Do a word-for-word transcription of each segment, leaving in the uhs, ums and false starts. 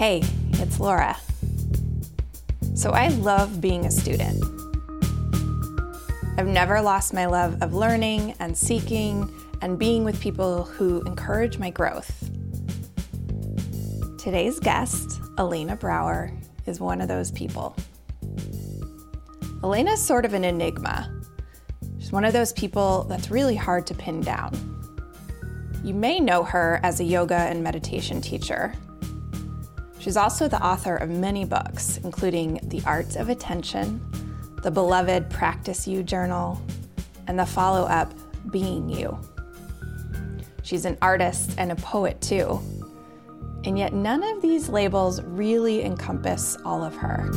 Hey, it's Laura. So I love being a student. I've never lost my love of learning and seeking and being with people who encourage my growth. Today's guest, Elena Brower, is one of those people. Elena's sort of an enigma. She's one of those people that's really hard to pin down. You may know her as a yoga and meditation teacher. She's also the author of many books, including The Arts of Attention, the beloved Practice You Journal, and the follow-up Being You. She's an artist and a poet too, and yet none of these labels really encompass all of her.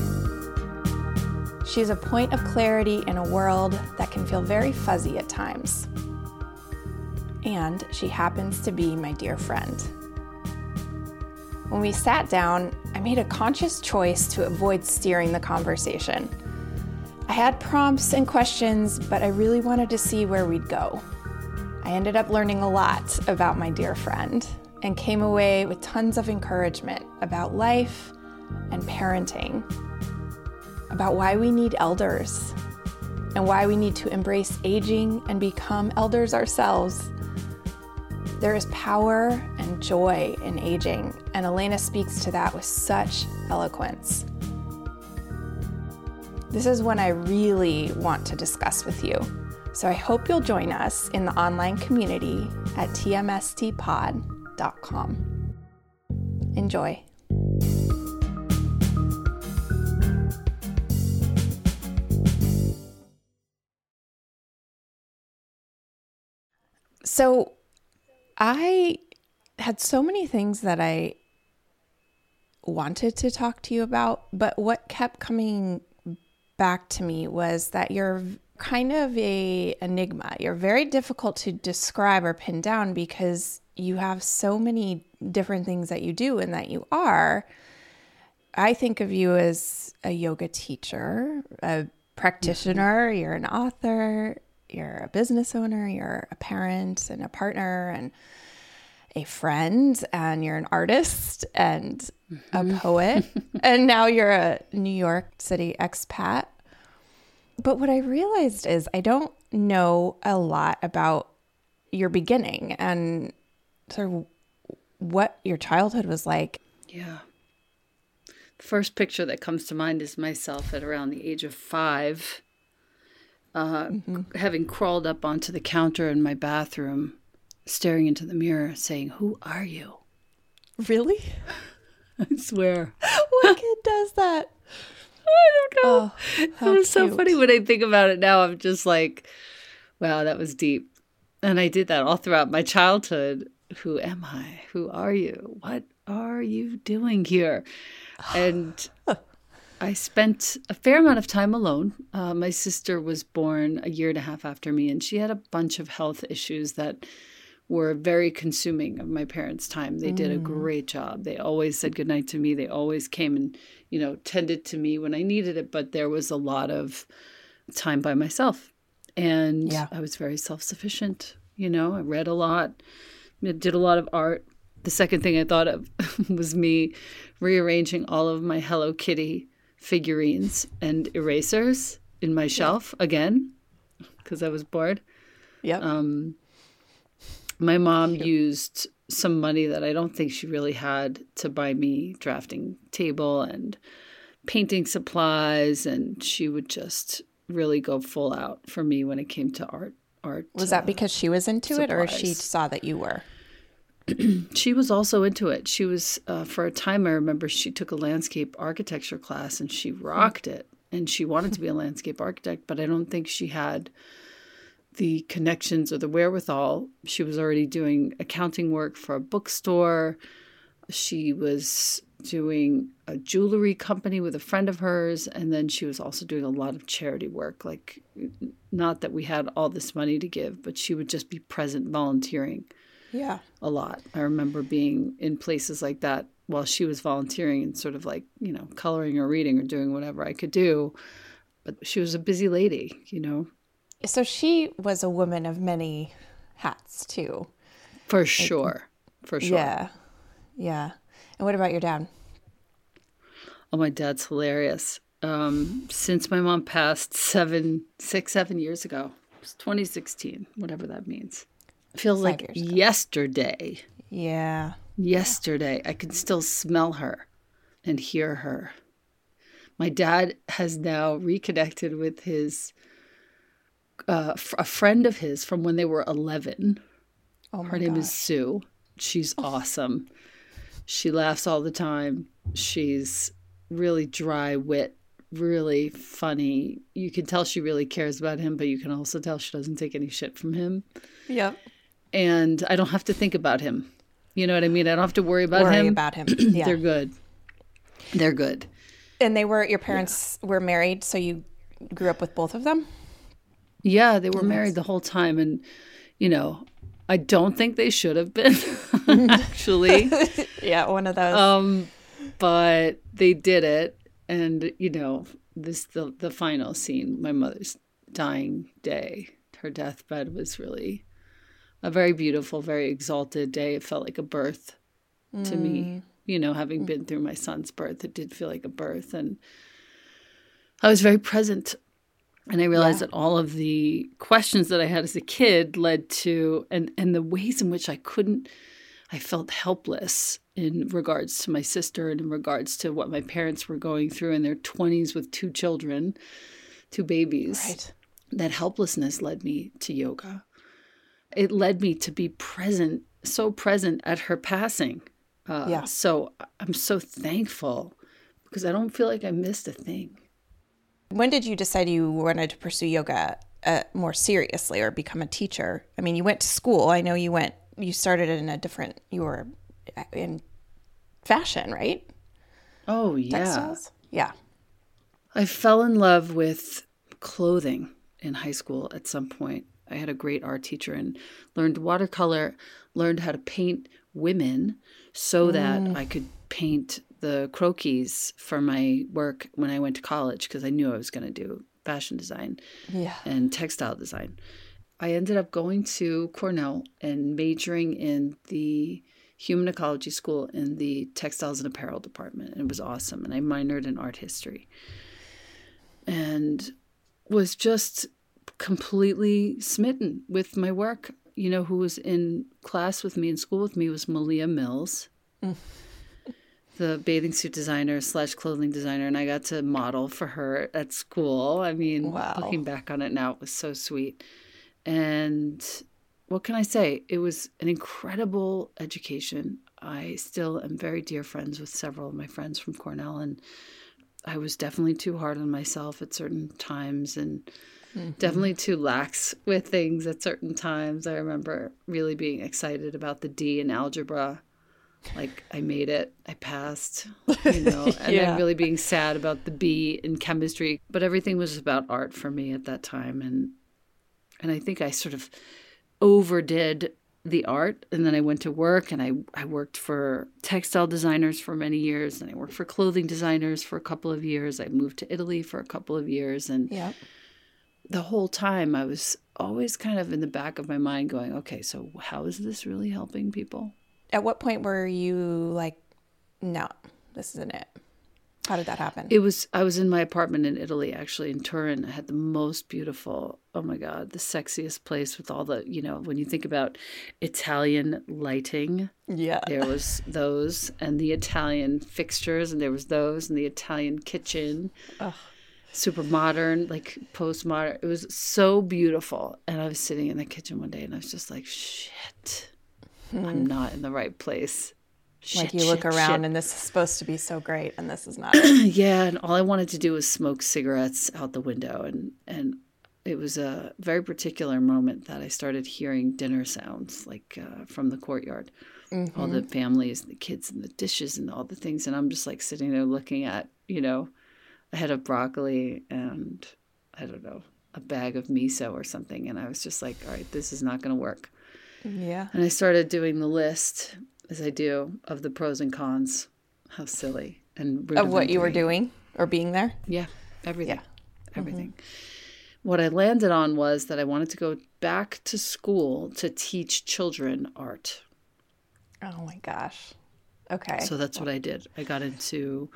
She's a point of clarity in a world that can feel very fuzzy at times. And she happens to be my dear friend. When we sat down, I made a conscious choice to avoid steering the conversation. I had prompts and questions, but I really wanted to see where we'd go. I ended up learning a lot about my dear friend and came away with tons of encouragement about life and parenting, about why we need elders and why we need to embrace aging and become elders ourselves. There is power and joy in aging, and Elena speaks to that with such eloquence. This is one I really want to discuss with you, so I hope you'll join us in the online community at t m s t pod dot com. Enjoy. So I had so many things that I wanted to talk to you about, but what kept coming back to me was that you're kind of a enigma. You're very difficult to describe or pin down because you have so many different things that you do and that you are. I think of you as a yoga teacher, a practitioner, mm-hmm. You're an author, you're a business owner, you're a parent and a partner and a friend, and you're an artist and mm-hmm. a poet, and now you're a New York City expat. But what I realized is I don't know a lot about your beginning and sort of what your childhood was like. Yeah. The first picture that comes to mind is myself at around the age of five, uh, mm-hmm. having crawled up onto the counter in my bathroom, staring into the mirror, saying, "Who are you?" Really? I swear. What kid does that? I don't know. Oh, it was so funny when I think about it now. I'm just like, wow, that was deep. And I did that all throughout my childhood. Who am I? Who are you? What are you doing here? And I spent a fair amount of time alone. Uh, my sister was born a year and a half after me, and she had a bunch of health issues that were very consuming of my parents' time. They mm. did a great job. They always said goodnight to me. They always came and, you know, tended to me when I needed it. But there was a lot of time by myself. And yeah. I was very self-sufficient. You know, I read a lot, did a lot of art. The second thing I thought of was me rearranging all of my Hello Kitty figurines and erasers in my shelf again, because I was bored. Yep. Um, My mom Cute. used some money that I don't think she really had to buy me drafting table and painting supplies, and she would just really go full out for me when it came to art. Art was that uh, because she was into supplies. It, or she saw that you were? She was also into it. She was uh, for a time. I remember she took a landscape architecture class, and she rocked it. And she wanted to be a landscape architect, but I don't think she had the connections or the wherewithal. She was already doing accounting work for a bookstore. She was doing a jewelry company with a friend of hers. And then she was also doing a lot of charity work. Like, not that we had all this money to give, but she would just be present volunteering yeah, a lot. I remember being in places like that while she was volunteering and sort of like, you know, coloring or reading or doing whatever I could do. But she was a busy lady, you know. So she was a woman of many hats, too. For sure. For sure. Yeah. Yeah. And what about your dad? Oh, my dad's hilarious. Um, since my mom passed seven, six, seven years ago, it was twenty sixteen, whatever that means. It feels Five like yesterday. Yeah. Yesterday. I can still smell her and hear her. My dad has now reconnected with his, uh, a friend of his from when they were eleven. Oh my Her name gosh. is Sue. She's awesome. She laughs all the time. She's really dry wit, really funny. You can tell she really cares about him, but you can also tell she doesn't take any shit from him. Yeah. And I don't have to think about him. You know what I mean? I don't have to worry about worry him. Worry about him. Yeah. They're good. They're good. And they were, your parents yeah. were married, so you grew up with both of them? Yeah, they were yes. married the whole time. And, you know, I don't think they should have been, actually. Yeah, one of those. Um, but they did it. And, you know, this the, the final scene, my mother's dying day, her deathbed was really a very beautiful, very exalted day. It felt like a birth mm. to me. You know, having been through my son's birth, it did feel like a birth. And I was very present. And I realized yeah. that all of the questions that I had as a kid led to, and, and the ways in which I couldn't, I felt helpless in regards to my sister and in regards to what my parents were going through in their twenties with two children, two babies. Right. That helplessness led me to yoga. It led me to be present, so present at her passing. Uh, yeah. So I'm so thankful because I don't feel like I missed a thing. When did you decide you wanted to pursue yoga uh, more seriously or become a teacher? I mean, you went to school. I know you went, you started in a different, you were in fashion, right? Oh, yeah. Textiles? Yeah. I fell in love with clothing in high school at some point. I had a great art teacher and learned watercolor, learned how to paint women so that mm. I could paint the croquis for my work when I went to college because I knew I was going to do fashion design yeah. and textile design. I ended up going to Cornell and majoring in the human ecology school in the textiles and apparel department. And it was awesome. And I minored in art history and was just completely smitten with my work. You know, who was in class with me, in school with me, was Malia Mills, mm. the bathing suit designer slash clothing designer. And I got to model for her at school. I mean, wow. Looking back on it now, it was so sweet. And what can I say? It was an incredible education. I still am very dear friends with several of my friends from Cornell. And I was definitely too hard on myself at certain times and mm-hmm. definitely too lax with things at certain times. I remember really being excited about the D in algebra. Like, I made it. I passed, you know, and yeah. then really being sad about the B in chemistry. But everything was about art for me at that time. And and I think I sort of overdid the art. And then I went to work and I, I worked for textile designers for many years. And I worked for clothing designers for a couple of years. I moved to Italy for a couple of years. And yep. the whole time I was always kind of in the back of my mind going, okay, so how is this really helping people? At what point were you like, no, this isn't it? How did that happen? It was, I was in my apartment in Italy, actually, in Turin. I had the most beautiful, oh my God, the sexiest place with all the, you know, when you think about Italian lighting. Yeah. There was those and the Italian fixtures and there was those and the Italian kitchen. Oh. Super modern, like postmodern. It was so beautiful. And I was sitting in the kitchen one day and I was just like, shit, hmm. I'm not in the right place. Shit, like you shit, look around shit. And this is supposed to be so great and this is not. Yeah, and all I wanted to do was smoke cigarettes out the window. And, and it was a very particular moment that I started hearing dinner sounds like uh, from the courtyard. Mm-hmm. All the families, the kids and the dishes and all the things. And I'm just like sitting there looking at, you know, a head of broccoli and, I don't know, a bag of miso or something. And I was just like, all right, this is not going to work. Yeah. And I started doing the list as I do, of the pros and cons. How silly. And of what you were doing or being there? Yeah, everything. Yeah. Everything. Mm-hmm. What I landed on was that I wanted to go back to school to teach children art. Oh, my gosh. Okay. So that's what I did. I got into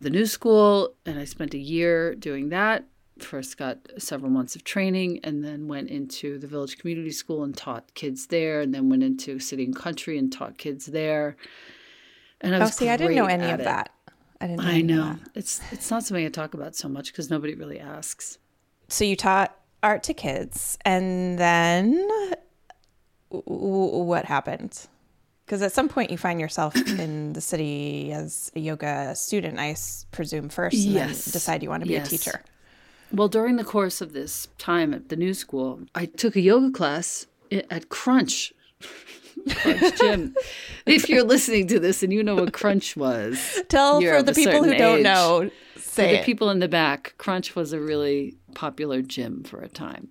The New School, and I spent a year doing that. First got several months of training, and then went into the Village Community School and taught kids there, and then went into City and Country and taught kids there. And I was oh, see, I didn't know any of it. that. I didn't know I know. That. It's it's not something I talk about so much because nobody really asks. So you taught art to kids, and then what happened? Because at some point you find yourself in the city as a yoga student, I presume, first, and yes. then decide you want to be yes. a teacher. Well, during the course of this time at the New School, I took a yoga class at Crunch. Crunch Gym. If you're listening to this and you know what Crunch was, tell for the people who don't age. know. Say for it. The people in the back, Crunch was a really popular gym for a time.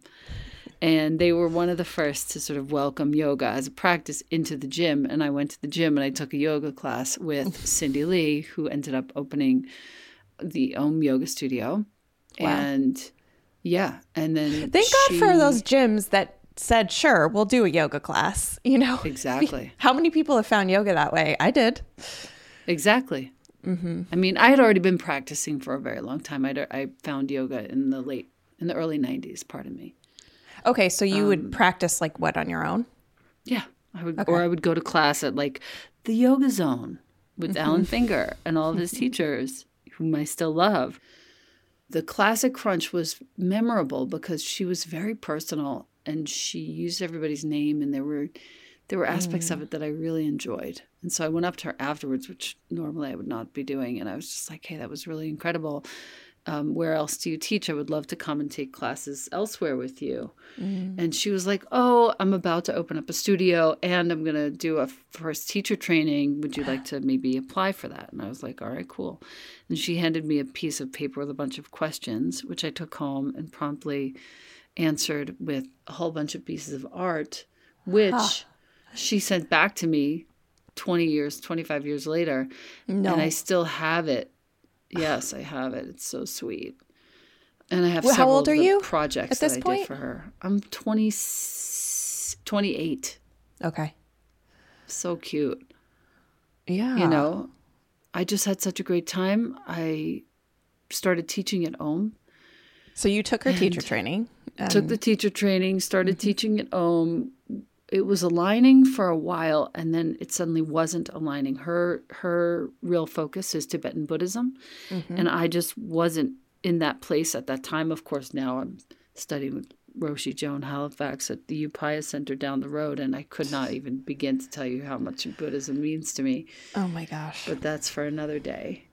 And they were one of the first to sort of welcome yoga as a practice into the gym. And I went to the gym and I took a yoga class with Cindy Lee, who ended up opening the Om Yoga Studio. Wow. And yeah. And then Thank she... God for those gyms that said, sure, we'll do a yoga class, you know? Exactly. How many people have found yoga that way? I did. Exactly. Mm-hmm. I mean, I had already been practicing for a very long time. I'd, I found yoga in the late, in the early nineties, pardon me. Okay, so you um, would practice like what on your own? Yeah, I would, okay. or I would go to class at like the Yoga Zone with mm-hmm. Alan Finger and all of his teachers, whom I still love. The class at Crunch was memorable because she was very personal and she used everybody's name, and there were there were aspects mm. of it that I really enjoyed. And so I went up to her afterwards, which normally I would not be doing, and I was just like, hey, that was really incredible. Um, where else do you teach? I would love to come and take classes elsewhere with you. Mm-hmm. And she was like, oh, I'm about to open up a studio and I'm going to do a first teacher training. Would you like to maybe apply for that? And I was like, all right, cool. And she handed me a piece of paper with a bunch of questions, which I took home and promptly answered with a whole bunch of pieces of art, which huh. she sent back to me twenty years, twenty-five years later. No. And I still have it. Yes, I have it. It's so sweet. And I have well, several how old are of the you projects at this that I point? did for her. I'm twenty, twenty-eight. Okay. So cute. Yeah. You know, I just had such a great time. I started teaching at Om. So you took her teacher training. And... Took the teacher training, started mm-hmm. teaching at Om. It was aligning for a while, and then it suddenly wasn't aligning. Her her real focus is Tibetan Buddhism, mm-hmm. and I just wasn't in that place at that time. Of course, now I'm studying with Roshi Joan Halifax at the Upaya Center down the road, and I could not even begin to tell you how much Buddhism means to me. Oh, my gosh. But that's for another day.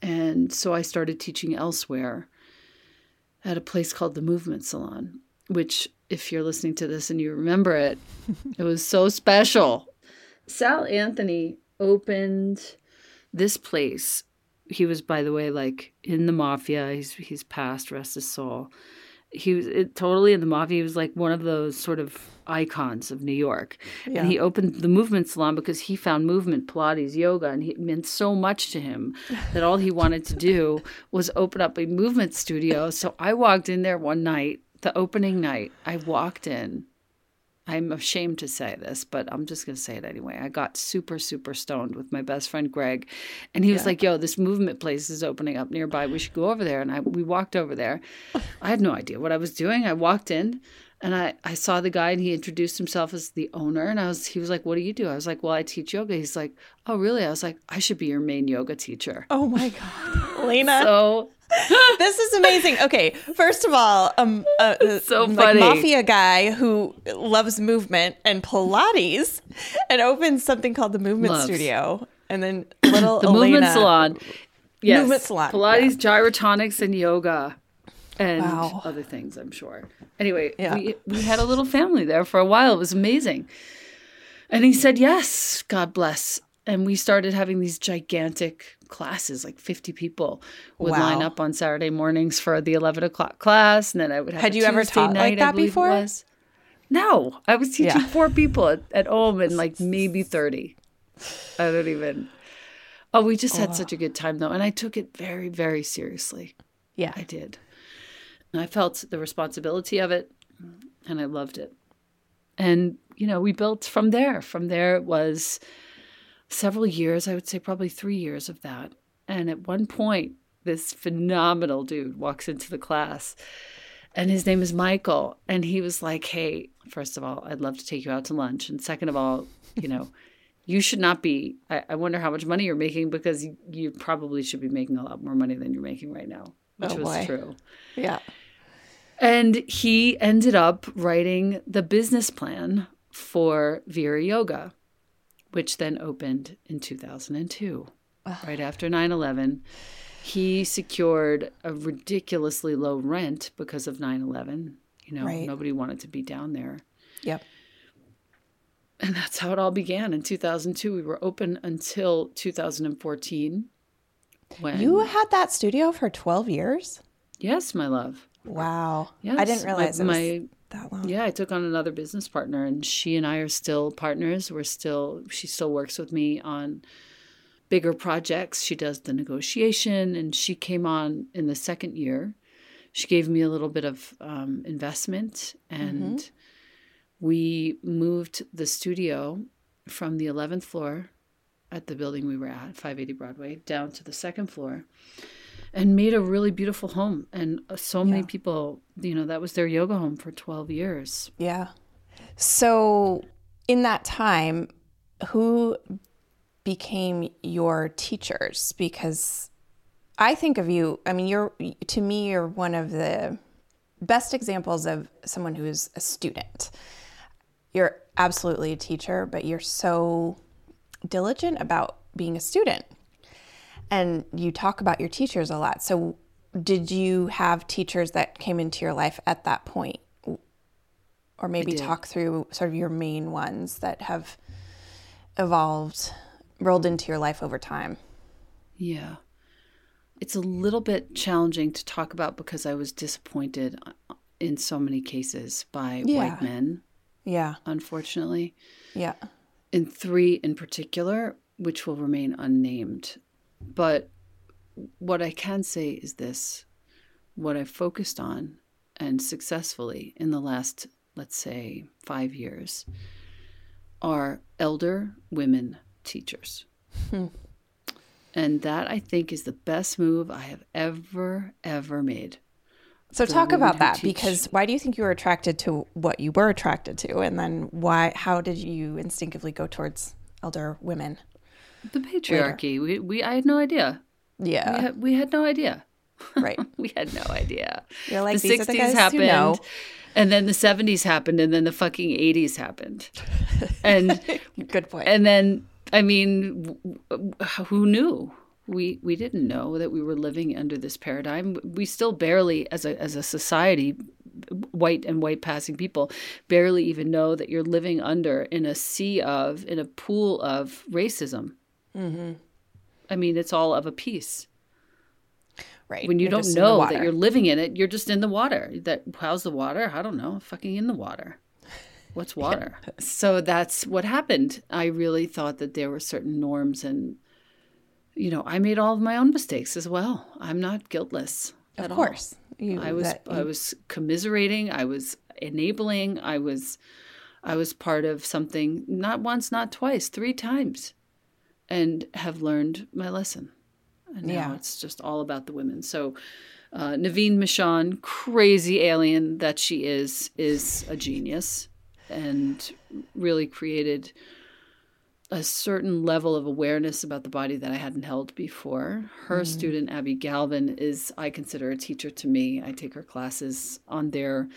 And so I started teaching elsewhere at a place called the Movement Salon, which... if you're listening to this and you remember it, it was so special. Sal Anthony opened this place. He was, by the way, like in the mafia. He's he's passed, rest his soul. He was it, totally in the mafia. He was like one of those sort of icons of New York. Yeah. And he opened the Movement Salon because he found movement, Pilates, yoga, and it meant so much to him that all he wanted to do was open up a movement studio. So I walked in there one night. The opening night, I walked in. I'm ashamed to say this, but I'm just going to say it anyway. I got super, super stoned with my best friend, Greg. And he yeah. was like, yo, this movement place is opening up nearby. We should go over there. And I we walked over there. I had no idea what I was doing. I walked in and I, I saw the guy and he introduced himself as the owner. And I was he was like, what do you do? I was like, well, I teach yoga. He's like, oh, really? I was like, I should be your main yoga teacher. Oh, my God. Elena. So... this is amazing. Okay, first of all, um, uh, so like funny. Mafia guy who loves movement and Pilates, and opens something called the Movement loves. Studio, and then little the Elena, Movement Salon, yes, Movement Salon, Pilates, yeah. gyrotonics, and yoga, and wow. other things, I'm sure. Anyway, yeah. we we had a little family there for a while. It was amazing, and he said yes. God bless. And we started having these gigantic classes, like fifty people would wow. line up on Saturday mornings for the eleven o'clock class. And then I would have Had a you Tuesday ever taught night, like that before? No. I was teaching yeah. four people at, at home and like maybe thirty. I don't even. Oh, we just had oh. such a good time, though. And I took it very, very seriously. Yeah. I did. And I felt the responsibility of it and I loved it. And, you know, we built from there. From there it was... several years, I would say probably three years of that. And at one point, this phenomenal dude walks into the class, and his name is Michael. And he was like, hey, first of all, I'd love to take you out to lunch. And second of all, you know, you should not be, I, I wonder how much money you're making, because you, you probably should be making a lot more money than you're making right now, which oh, was boy. true. Yeah. And he ended up writing the business plan for Vera Yoga, which then opened in two thousand two, oh. right after nine eleven. He secured a ridiculously low rent because of nine eleven. You know, right. Nobody wanted to be down there. Yep. And that's how it all began. In two thousand two, we were open until two thousand fourteen. When you had that studio for twelve years? Yes, my love. Wow. Yes. I didn't realize my, it was my, that long. Yeah, I took on another business partner, and she and I are still partners. We're still, she still works with me on bigger projects. She does the negotiation, and she came on in the second year. She gave me a little bit of um, investment, and mm-hmm. we moved the studio from the eleventh floor at the building we were at, five eighty Broadway, down to the second floor, and made a really beautiful home. And so many yeah. people, you know, that was their yoga home for twelve years. Yeah. So in that time, who became your teachers? Because I think of you, I mean, you're, to me, you're one of the best examples of someone who is a student. You're absolutely a teacher, but you're so diligent about being a student. And you talk about your teachers a lot. So did you have teachers that came into your life at that point? Or maybe talk through sort of your main ones that have evolved, rolled into your life over time. Yeah. It's a little bit challenging to talk about because I was disappointed in so many cases by yeah. white men. Yeah. Unfortunately. Yeah. In three in particular, which will remain unnamed. But what I can say is this, what I've focused on and successfully in the last, let's say, five years are elder women teachers. Hmm. And that, I think, is the best move I have ever, ever made. So talk about that, because why do you think you were attracted to what you were attracted to? And then why? How did you instinctively go towards elder women? The patriarchy. Later. We we I had no idea. Yeah. We had, we had no idea. Right. we had no idea. You're like, the these sixties are the guys happened, who know. And then the seventies happened, and then the fucking eighties happened. And good point. And then, I mean, who knew? We we didn't know that we were living under this paradigm. We still barely, as a as a society, white and white passing people, barely even know that you're living under in a sea of, in a pool of racism. Mm-hmm. I mean, it's all of a piece. Right. When you you're don't know that you're living in it, you're just in the water. That how's the water? I don't know. Fucking in the water. What's water? yeah. So that's what happened. I really thought that there were certain norms, and, you know, I made all of my own mistakes as well. I'm not guiltless at all. Of course. You, I was that, you... I was commiserating. I was enabling. I was I was part of something not once, not twice, three times. And have learned my lesson. And now yeah. it's just all about the women. So uh, Naveen Michon, crazy alien that she is, is a genius and really created a certain level of awareness about the body that I hadn't held before. Her mm-hmm. student, Abby Galvin, is, I consider, a teacher to me. I take her classes on their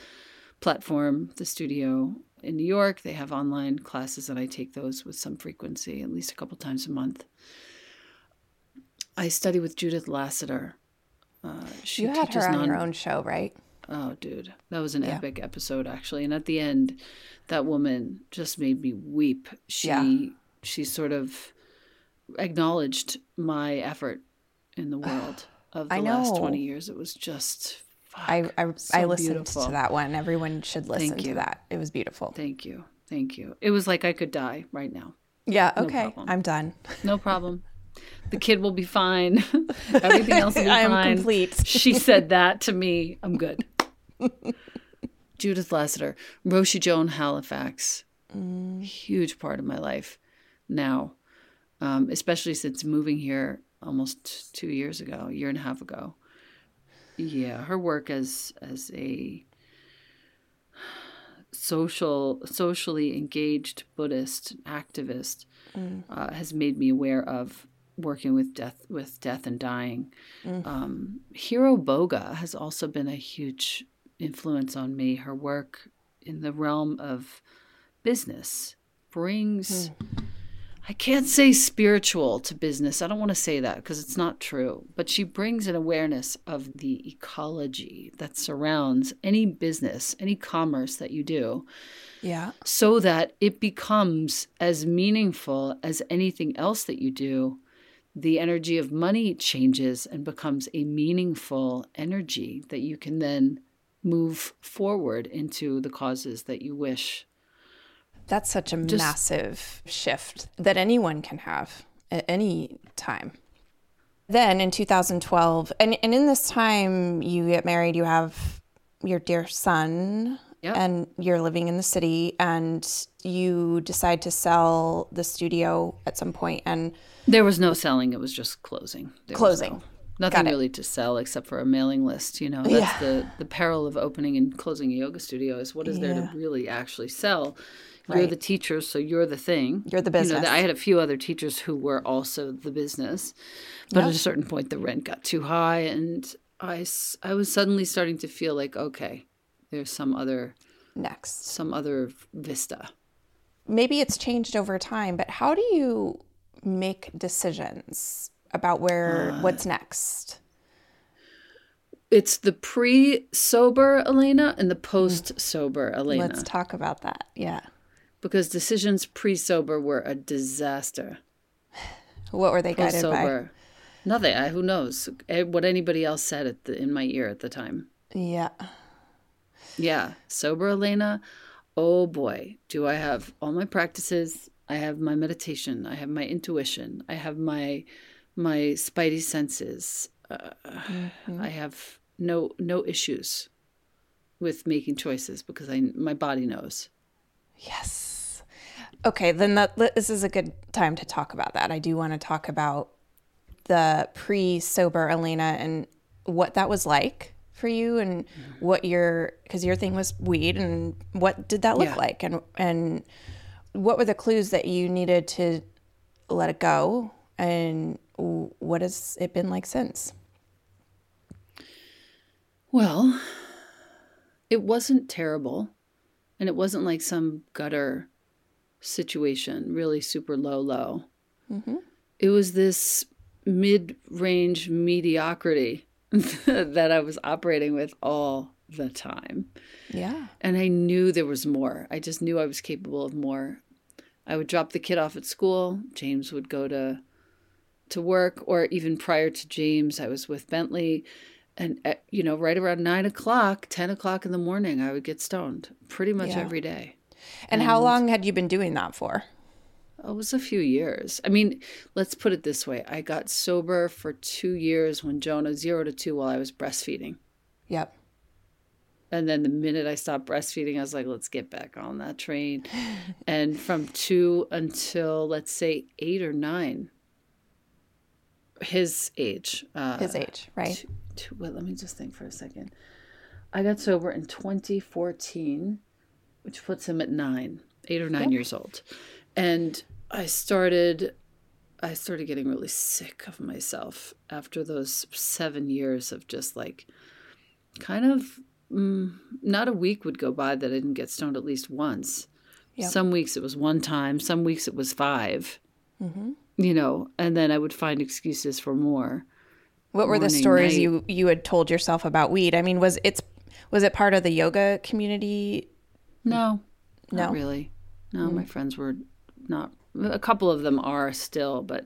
platform, the studio in New York. They have online classes, and I take those with some frequency, at least a couple times a month. I study with Judith Lasater. Uh, she you had her on non- your own show, right? Oh, dude. That was an yeah. epic episode, actually. And at the end, that woman just made me weep. She yeah. she sort of acknowledged my effort in the world of the last twenty years. It was just Fuck, I I, so I listened beautiful. to that one. Everyone should listen to that. It was beautiful. Thank you. Thank you. It was like I could die right now. Yeah. Okay. No I'm done. No problem. The kid will be fine. Everything else will be I fine. I am complete. She said that to me. I'm good. Judith Lasater, Roshi Joan Halifax, mm. huge part of my life now, um, especially since moving here almost two years ago, a year and a half ago. Yeah, her work as as a social, socially engaged Buddhist activist mm. uh, has made me aware of working with death, with death and dying. Mm. Um, Hiro Boga has also been a huge influence on me. Her work in the realm of business brings, mm. I can't say spiritual to business. I don't want to say that because it's not true, but she brings an awareness of the ecology that surrounds any business, any commerce that you do. Yeah. So that it becomes as meaningful as anything else that you do. The energy of money changes and becomes a meaningful energy that you can then move forward into the causes that you wish. That's such a Just, massive shift that anyone can have at any time. Then in two thousand twelve, and, and in this time you get married, you have your dear son, yep. and you're living in the city, and you decide to sell the studio at some point. And there was no selling, it was just closing. There closing. No, nothing really to sell except for a mailing list. You know, that's yeah. the, the peril of opening and closing a yoga studio is what is yeah. there to really actually sell? You're right. the teacher, so you're the thing. You're the business. You know, I had a few other teachers who were also the business. But yep. at a certain point, the rent got too high, and I, I was suddenly starting to feel like, okay, there's some other... Next. Some other vista. Maybe it's changed over time, but how do you make decisions about where, uh, what's next? It's the pre-sober Elena and the post-sober Elena. Let's talk about that, yeah. Because decisions pre-sober were a disaster. What were they guided Post-sober, by? Nothing. I, who knows? What anybody else said at the, in my ear at the time. Yeah. Yeah. Sober Elena, oh boy, do I have all my practices. I have my meditation. I have my intuition. I have my my spidey senses. Uh, mm-hmm. I have no no issues with making choices because I my body knows. Yes. Okay, then that, this is a good time to talk about that. I do want to talk about the pre-sober Elena and what that was like for you and what your, because your thing was weed, and what did that look yeah. like? And and what were the clues that you needed to let it go? And what has it been like since? Well, it wasn't terrible. And it wasn't like some gutter situation, really super low, low. Mm-hmm. It was this mid-range mediocrity that I was operating with all the time. Yeah. And I knew there was more. I just knew I was capable of more. I would drop the kid off at school. James would go to to work, or even prior to James, I was with Bentley. And, at, you know, right around nine o'clock, ten o'clock in the morning, I would get stoned pretty much yeah. every day. And, and how long had you been doing that for? It was a few years. I mean, let's put it this way. I got sober for two years when Jonah, zero to two, while I was breastfeeding. Yep. And then the minute I stopped breastfeeding, I was like, let's get back on that train. And from two until, let's say, eight or nine, his age. Uh, his age, right. Two, two, wait, let me just think for a second. I got sober in twenty fourteen. Which puts him at nine, eight or nine yep. years old. And I started I started getting really sick of myself after those seven years of just like kind of mm, not a week would go by that I didn't get stoned at least once. Yep. Some weeks it was one time. Some weeks it was five, mm-hmm. you know, and then I would find excuses for more. What were Morning, the stories night. you you had told yourself about weed? I mean, was it's was it part of the yoga community? No, no, not really. No, mm-hmm. my friends were not. A couple of them are still, but it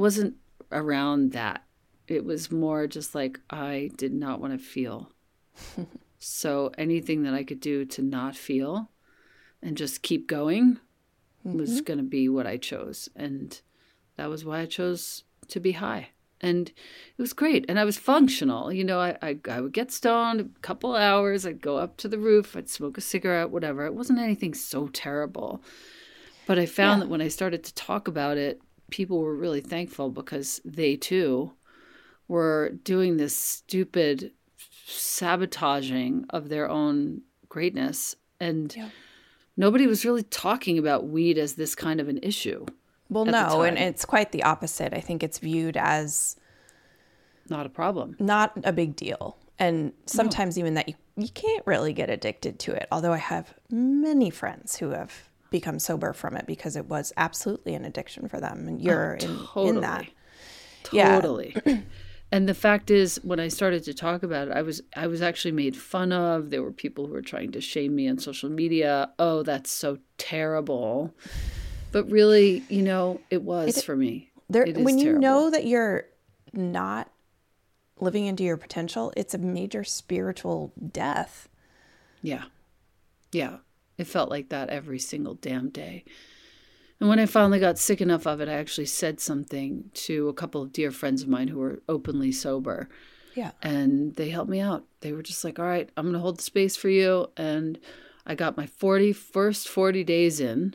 wasn't around that. It was more just like I did not want to feel. So anything that I could do to not feel and just keep going mm-hmm. was going to be what I chose. And that was why I chose to be high. And it was great. And I was functional. You know, I, I I would get stoned a couple hours. I'd go up to the roof. I'd smoke a cigarette, whatever. It wasn't anything so terrible. But I found yeah. that when I started to talk about it, people were really thankful because they too were doing this stupid sabotaging of their own greatness. And yeah. nobody was really talking about weed as this kind of an issue. Well, no, and it's quite the opposite. I think it's viewed as not a problem, not a big deal. And sometimes no. even that you, you can't really get addicted to it. Although I have many friends who have become sober from it because it was absolutely an addiction for them. And you're oh, totally. in, in that. Totally. Yeah. And the fact is, when I started to talk about it, I was I was actually made fun of. There were people who were trying to shame me on social media. Oh, that's so terrible. But really, you know, it was it, for me. There, it is when you terrible. know that you're not living into your potential, it's a major spiritual death. Yeah. Yeah. It felt like that every single damn day. And when I finally got sick enough of it, I actually said something to a couple of dear friends of mine who were openly sober. Yeah. And they helped me out. They were just like, all right, I'm going to hold the space for you. And I got my forty, first forty days in,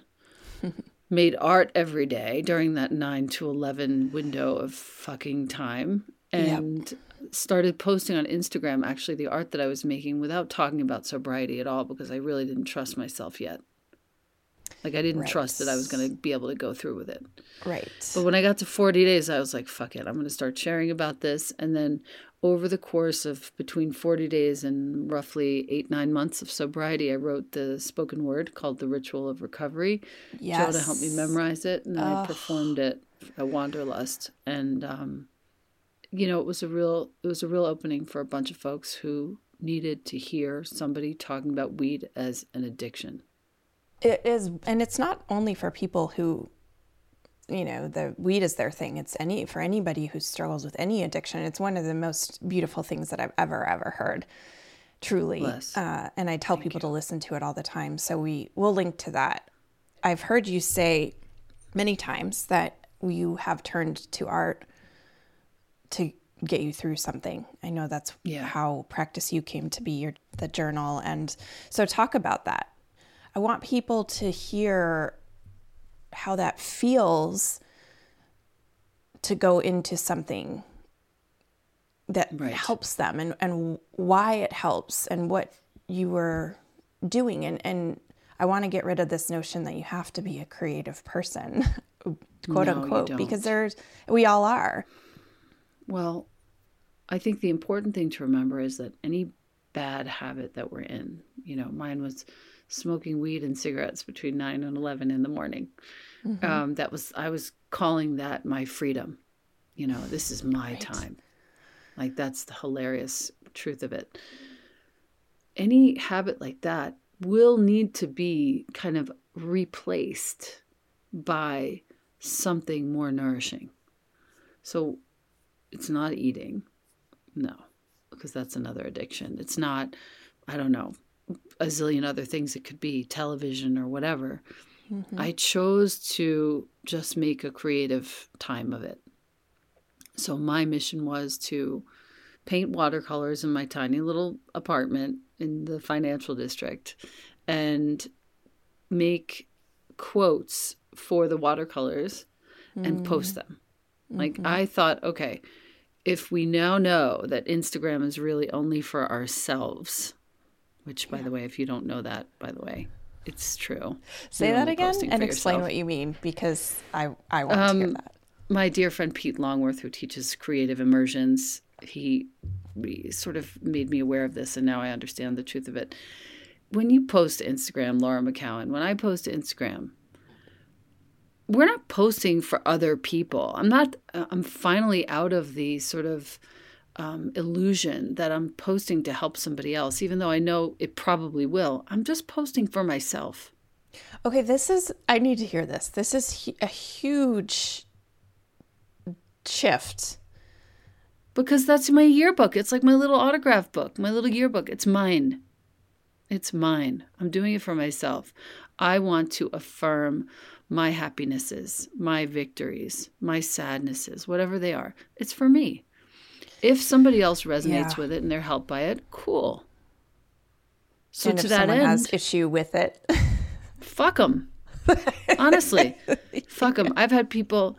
made art every day during that nine to eleven window of fucking time, and yep. started posting on Instagram, actually, the art that I was making without talking about sobriety at all, because I really didn't trust myself yet. Like, I didn't right. trust that I was going to be able to go through with it. Right. But when I got to forty days, I was like, fuck it. I'm going to start sharing about this. And then over the course of between forty days and roughly eight, nine months of sobriety, I wrote the spoken word called The Ritual of Recovery. Yes. Joe to help me memorize it. And then oh. I performed it at Wanderlust. And, um, you know, it was a real, it was a real opening for a bunch of folks who needed to hear somebody talking about weed as an addiction. It is, and it's not only for people who, you know, the weed is their thing. It's any for anybody who struggles with any addiction. It's one of the most beautiful things that I've ever, ever heard, truly. Uh, and I tell Thank people you. to listen to it all the time. So we will link to that. I've heard you say many times that you have turned to art to get you through something. I know that's yeah. how Practice You came to be, your the journal. And so talk about that. I want people to hear how that feels to go into something that right. helps them, and, and why it helps, and what you were doing. And, and I want to get rid of this notion that you have to be a creative person, quote no, unquote, because there's, we all are. Well, I think the important thing to remember is that any bad habit that we're in, you know, mine was smoking weed and cigarettes between nine and eleven in the morning. Mm-hmm. Um, that was, I was calling that my freedom. You know, this is my right. time. Like, that's the hilarious truth of it. Any habit like that will need to be kind of replaced by something more nourishing. So it's not eating. No, because that's another addiction. It's not, I don't know, a zillion other things. It could be television or whatever. Mm-hmm. I chose to just make a creative time of it. So my mission was to paint watercolors in my tiny little apartment in the financial district and make quotes for the watercolors mm-hmm. and post them. Mm-hmm. Like, I thought, okay, if we now know that Instagram is really only for ourselves, which, by yeah. the way, if you don't know that, by the way, it's true. Say You're that again and explain yourself. What you mean, because I, I want um, to hear that. My dear friend Pete Longworth, who teaches creative immersions, he, he sort of made me aware of this, and now I understand the truth of it. When you post to Instagram, Laura McCowan, when I post to Instagram, we're not posting for other people. I'm not – I'm finally out of the sort of – Um, illusion that I'm posting to help somebody else, even though I know it probably will. I'm just posting for myself. Okay, this is, I need to hear this. This is hu- a huge shift. Because that's my yearbook. It's like my little autograph book, my little yearbook. It's mine. It's mine. I'm doing it for myself. I want to affirm my happinesses, my victories, my sadnesses, whatever they are. It's for me. If somebody else resonates yeah. with it and they're helped by it, cool. So and to if that someone end, has issue with it, fuck them. Honestly, fuck them. I've had people,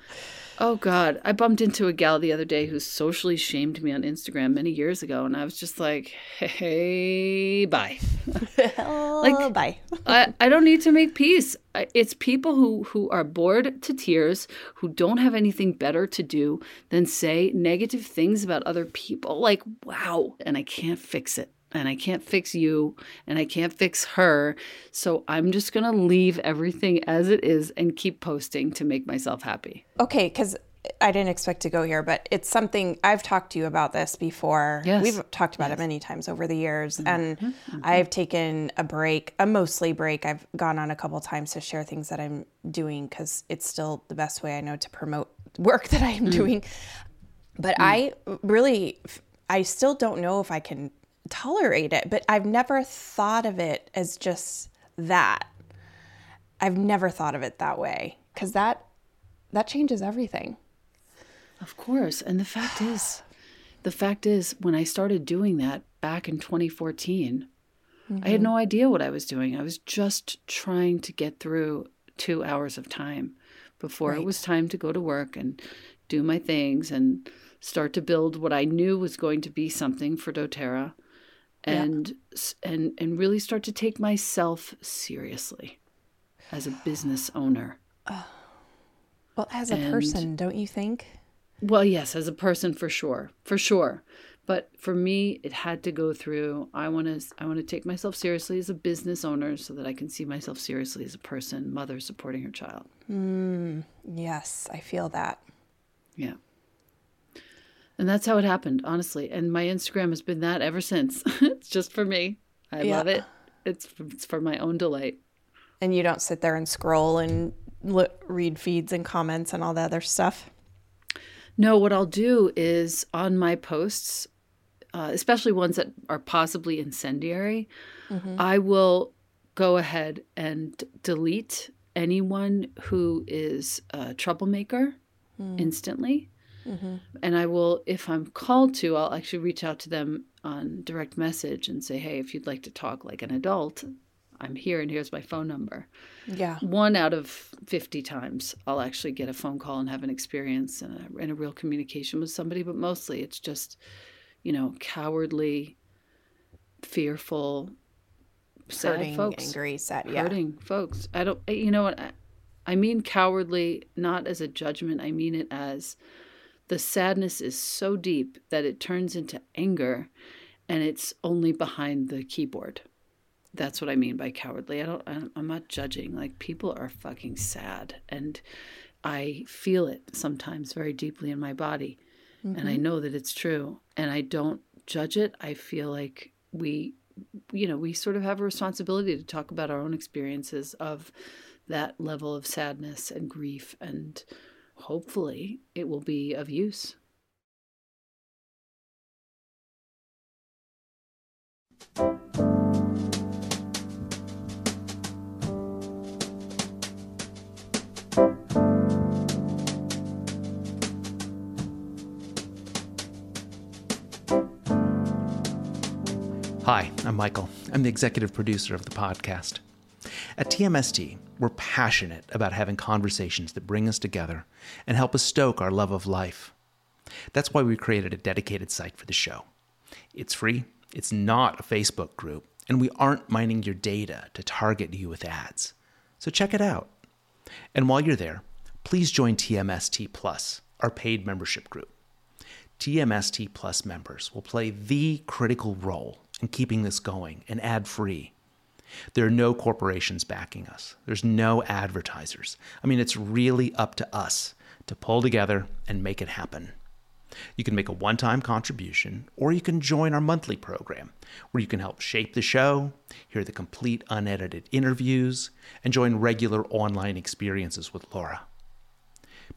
oh God, I bumped into a gal the other day who socially shamed me on Instagram many years ago. And I was just like, hey, bye. Hell, like, bye. I, I don't need to make peace. It's people who, who are bored to tears, who don't have anything better to do than say negative things about other people. Like, wow. And I can't fix it. And I can't fix you, and I can't fix her. So I'm just going to leave everything as it is and keep posting to make myself happy. Okay, because I didn't expect to go here, but it's something I've talked to you about this before. Yes. We've talked about yes. it many times over the years. Mm-hmm. And mm-hmm. I've taken a break, a mostly break. I've gone on a couple times to share things that I'm doing because it's still the best way I know to promote work that I am mm. doing. But mm. I really, I still don't know if I can tolerate it, but I've never thought of it as just that. I've never thought of it that way because that that changes everything. Of course. And the fact is, the fact is when I started doing that back in twenty fourteen, mm-hmm. I had no idea what I was doing. I was just trying to get through two hours of time before right. it was time to go to work and do my things and start to build what I knew was going to be something for doTERRA. And yeah. and and really start to take myself seriously as a business owner. Oh. Well, as a and, person, don't you think? Well, yes, as a person for sure, for sure. But for me, it had to go through. I want to. I want to take myself seriously as a business owner, so that I can see myself seriously as a person, mother supporting her child. Mm, yes, I feel that. Yeah. And that's how it happened, honestly. And my Instagram has been that ever since. It's just for me. I yeah. love it. It's for, it's for my own delight. And you don't sit there and scroll and li- read feeds and comments and all the other stuff? No, what I'll do is on my posts, uh, especially ones that are possibly incendiary, mm-hmm. I will go ahead and delete anyone who is a troublemaker mm. instantly. Mm-hmm. And I will, if I'm called to, I'll actually reach out to them on direct message and say, hey, if you'd like to talk like an adult, I'm here and here's my phone number. Yeah. One out of fifty times I'll actually get a phone call and have an experience and a, and a real communication with somebody. But mostly it's just, you know, cowardly, fearful, sad hurting, folks. Angry, sad, yeah. Hurting folks. I don't, you know what? I, I mean cowardly, not as a judgment. I mean it as... the sadness is so deep that it turns into anger and it's only behind the keyboard. That's what I mean by cowardly. I don't, I'm not judging. Like, people are fucking sad and I feel it sometimes very deeply in my body. Mm-hmm. And I know that it's true and I don't judge it. I feel like we, you know, we sort of have a responsibility to talk about our own experiences of that level of sadness and grief, and hopefully it will be of use. Hi, I'm Michael. I'm the executive producer of the podcast. At T M S T, we're passionate about having conversations that bring us together and help us stoke our love of life. That's why we created a dedicated site for the show. It's free, it's not a Facebook group, and we aren't mining your data to target you with ads. So check it out. And while you're there, please join T M S T Plus, our paid membership group. T M S T Plus members will play the critical role in keeping this going and ad-free. There are no corporations backing us. There's no advertisers. I mean, it's really up to us to pull together and make it happen. You can make a one-time contribution, or you can join our monthly program, where you can help shape the show, hear the complete unedited interviews, and join regular online experiences with Laura.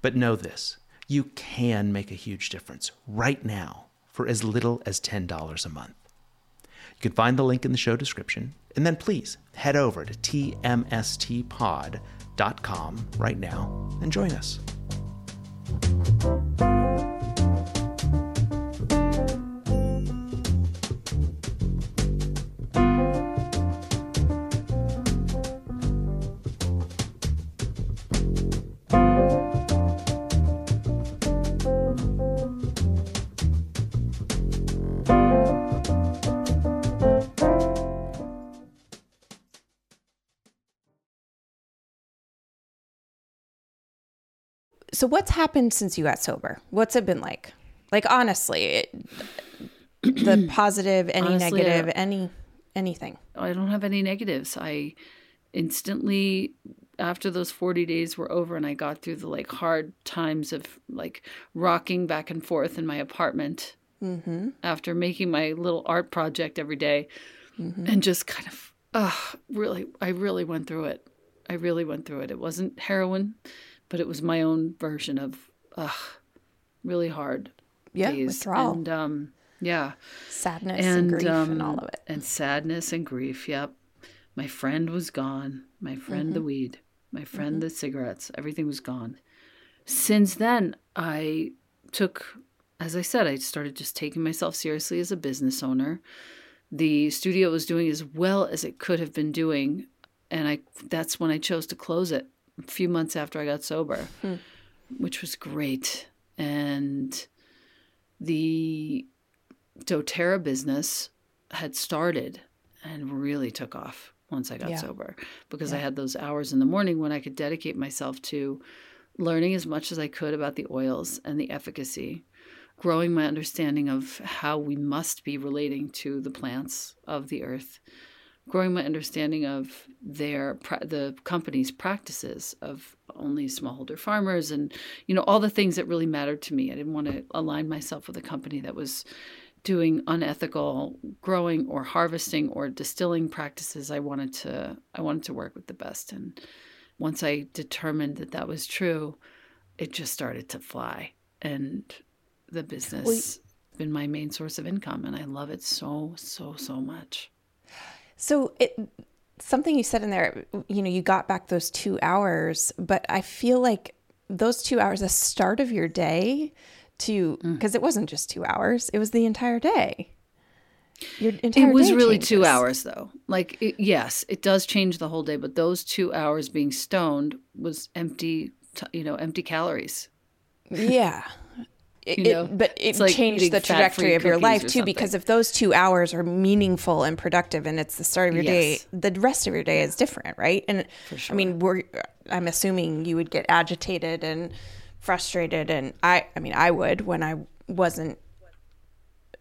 But know this, you can make a huge difference right now for as little as ten dollars a month. You can find the link in the show description. And then please head over to T M S T pod dot com right now and join us. So what's happened since you got sober? What's it been like? Like, honestly, it, the positive, any honestly, negative, any anything. I don't have any negatives. I instantly, after those forty days were over and I got through the like hard times of like rocking back and forth in my apartment mm-hmm. after making my little art project every day mm-hmm. and just kind of, uh, really, I really went through it. I really went through it. It wasn't heroin, but it was my own version of, uh, really hard yeah, days. Withdrawal. And, um, yeah. Sadness and, and grief um, and all of it. And sadness and grief. Yep. My friend was gone. My friend, mm-hmm. the weed, my friend, mm-hmm. the cigarettes, everything was gone. Since then, I took, as I said, I started just taking myself seriously as a business owner. The studio was doing as well as it could have been doing. And I, that's when I chose to close it a few months after I got sober, hmm. which was great. And the doTERRA business had started and really took off once I got yeah. sober, because yeah. I had those hours in the morning when I could dedicate myself to learning as much as I could about the oils and the efficacy, growing my understanding of how we must be relating to the plants of the earth, growing my understanding of their the company's practices of only smallholder farmers and, you know, all the things that really mattered to me. I didn't want to align myself with a company that was doing unethical growing or harvesting or distilling practices. I wanted to, I wanted to work with the best. And once I determined that that was true, it just started to fly. And the business has been my main source of income. And I love it so, so, so much. So it, something you said in there, you know, you got back those two hours, but I feel like those two hours, the start of your day, to because it wasn't just two hours, it was the entire day. Your entire it was day really changes. Two hours though. Like it, yes, it does change the whole day, but those two hours being stoned was empty, you know, empty calories. Yeah, it, you know? it, but it like changed the trajectory of your life too. Because if those two hours are meaningful and productive, and it's the start of your yes. day, the rest of your day yeah. is different, right? And for sure. I mean, we're I'm assuming you would get agitated and frustrated, and I I mean I would when I wasn't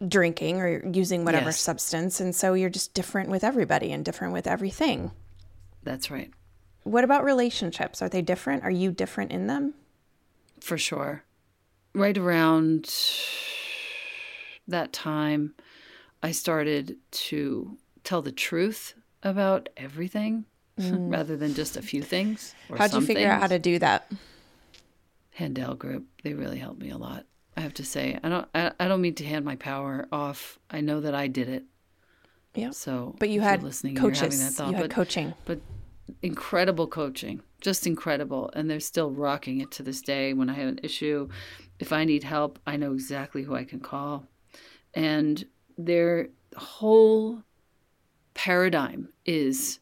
drinking or using whatever yes. substance. And so you're just different with everybody and different with everything. That's right. What about relationships? Are they different? Are you different in them? For sure. Right around that time I started to tell the truth about everything mm. rather than just a few things or How'd some you figure things. Out how to do that? Handel Group, they really helped me a lot. I have to say, I don't, I, I don't mean to hand my power off. I know that I did it. Yeah. So, but you had listening, coaches. You're having that thought, you had but, coaching, but incredible coaching, just incredible. And they're still rocking it to this day. When I have an issue, if I need help, I know exactly who I can call. And their whole paradigm is,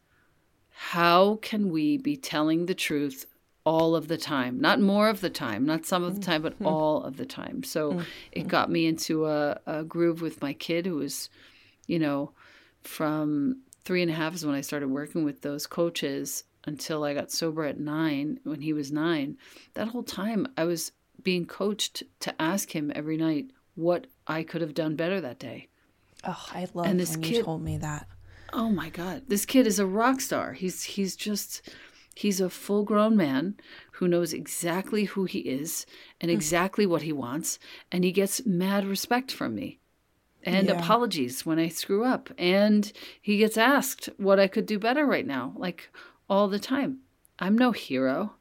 how can we be telling the truth all of the time, not more of the time, not some of the time, but mm-hmm. all of the time. So mm-hmm. it got me into a, a groove with my kid, who was, you know, from three and a half is when I started working with those coaches until I got sober at nine, when he was nine. That whole time I was being coached to ask him every night what I could have done better that day. Oh, I love and this when kid, you told me that. Oh my God. This kid is a rock star. He's, he's just... He's a full-grown man who knows exactly who he is and exactly what he wants, and he gets mad respect from me and yeah. apologies when I screw up, and he gets asked what I could do better right now, like all the time. I'm no hero.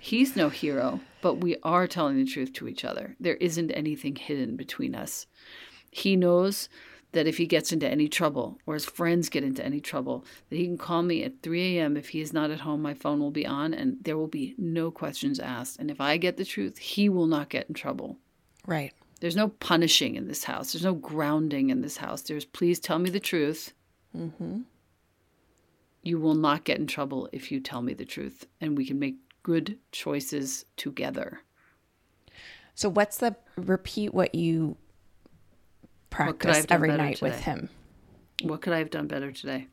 He's no hero, but we are telling the truth to each other. There isn't anything hidden between us. He knows that if he gets into any trouble or his friends get into any trouble, that he can call me at three a.m. If he is not at home, my phone will be on and there will be no questions asked. And if I get the truth, he will not get in trouble. Right. There's no punishing in this house. There's no grounding in this house. There's please tell me the truth. Mm-hmm. You will not get in trouble if you tell me the truth, and we can make good choices together. So what's the repeat what you... practice every night today? With him. What could I have done better today?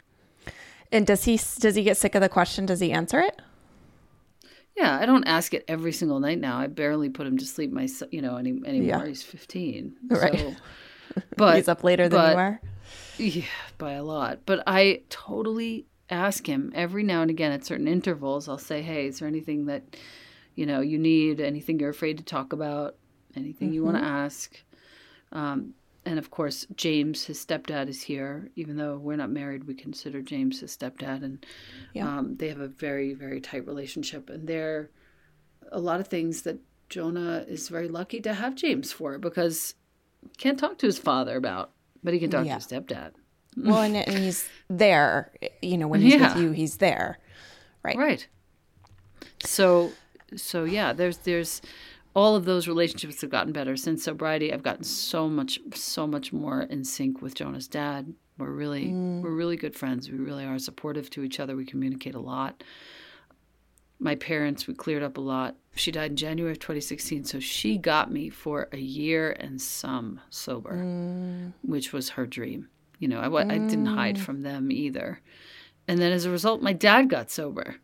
And does he does he get sick of the question? Does he answer it? Yeah, I don't ask it every single night now. I barely put him to sleep myself, you know, any, anymore. Yeah. He's fifteen. Right. So, but he's up later but, than you are? Yeah, by a lot. But I totally ask him every now and again at certain intervals. I'll say, hey, is there anything that, you know, you need, anything you're afraid to talk about, anything mm-hmm. you want to ask? Um, and, of course, James, his stepdad, is here. Even though we're not married, we consider James his stepdad. And yeah. um, they have a very, very tight relationship. And there are a lot of things that Jonah is very lucky to have James for, because he can't talk to his father about, but he can talk yeah. to his stepdad. Well, and, and he's there. You know, when he's yeah. with you, he's there. Right. Right. So, so yeah, there's there's... all of those relationships have gotten better. Since sobriety, I've gotten so much, so much more in sync with Jonah's dad. We're really, mm. we're really good friends. We really are supportive to each other. We communicate a lot. My parents, we cleared up a lot. She died in January of twenty sixteen, so she got me for a year and some sober, mm. which was her dream. You know, I, mm. I didn't hide from them either. And then as a result, my dad got sober.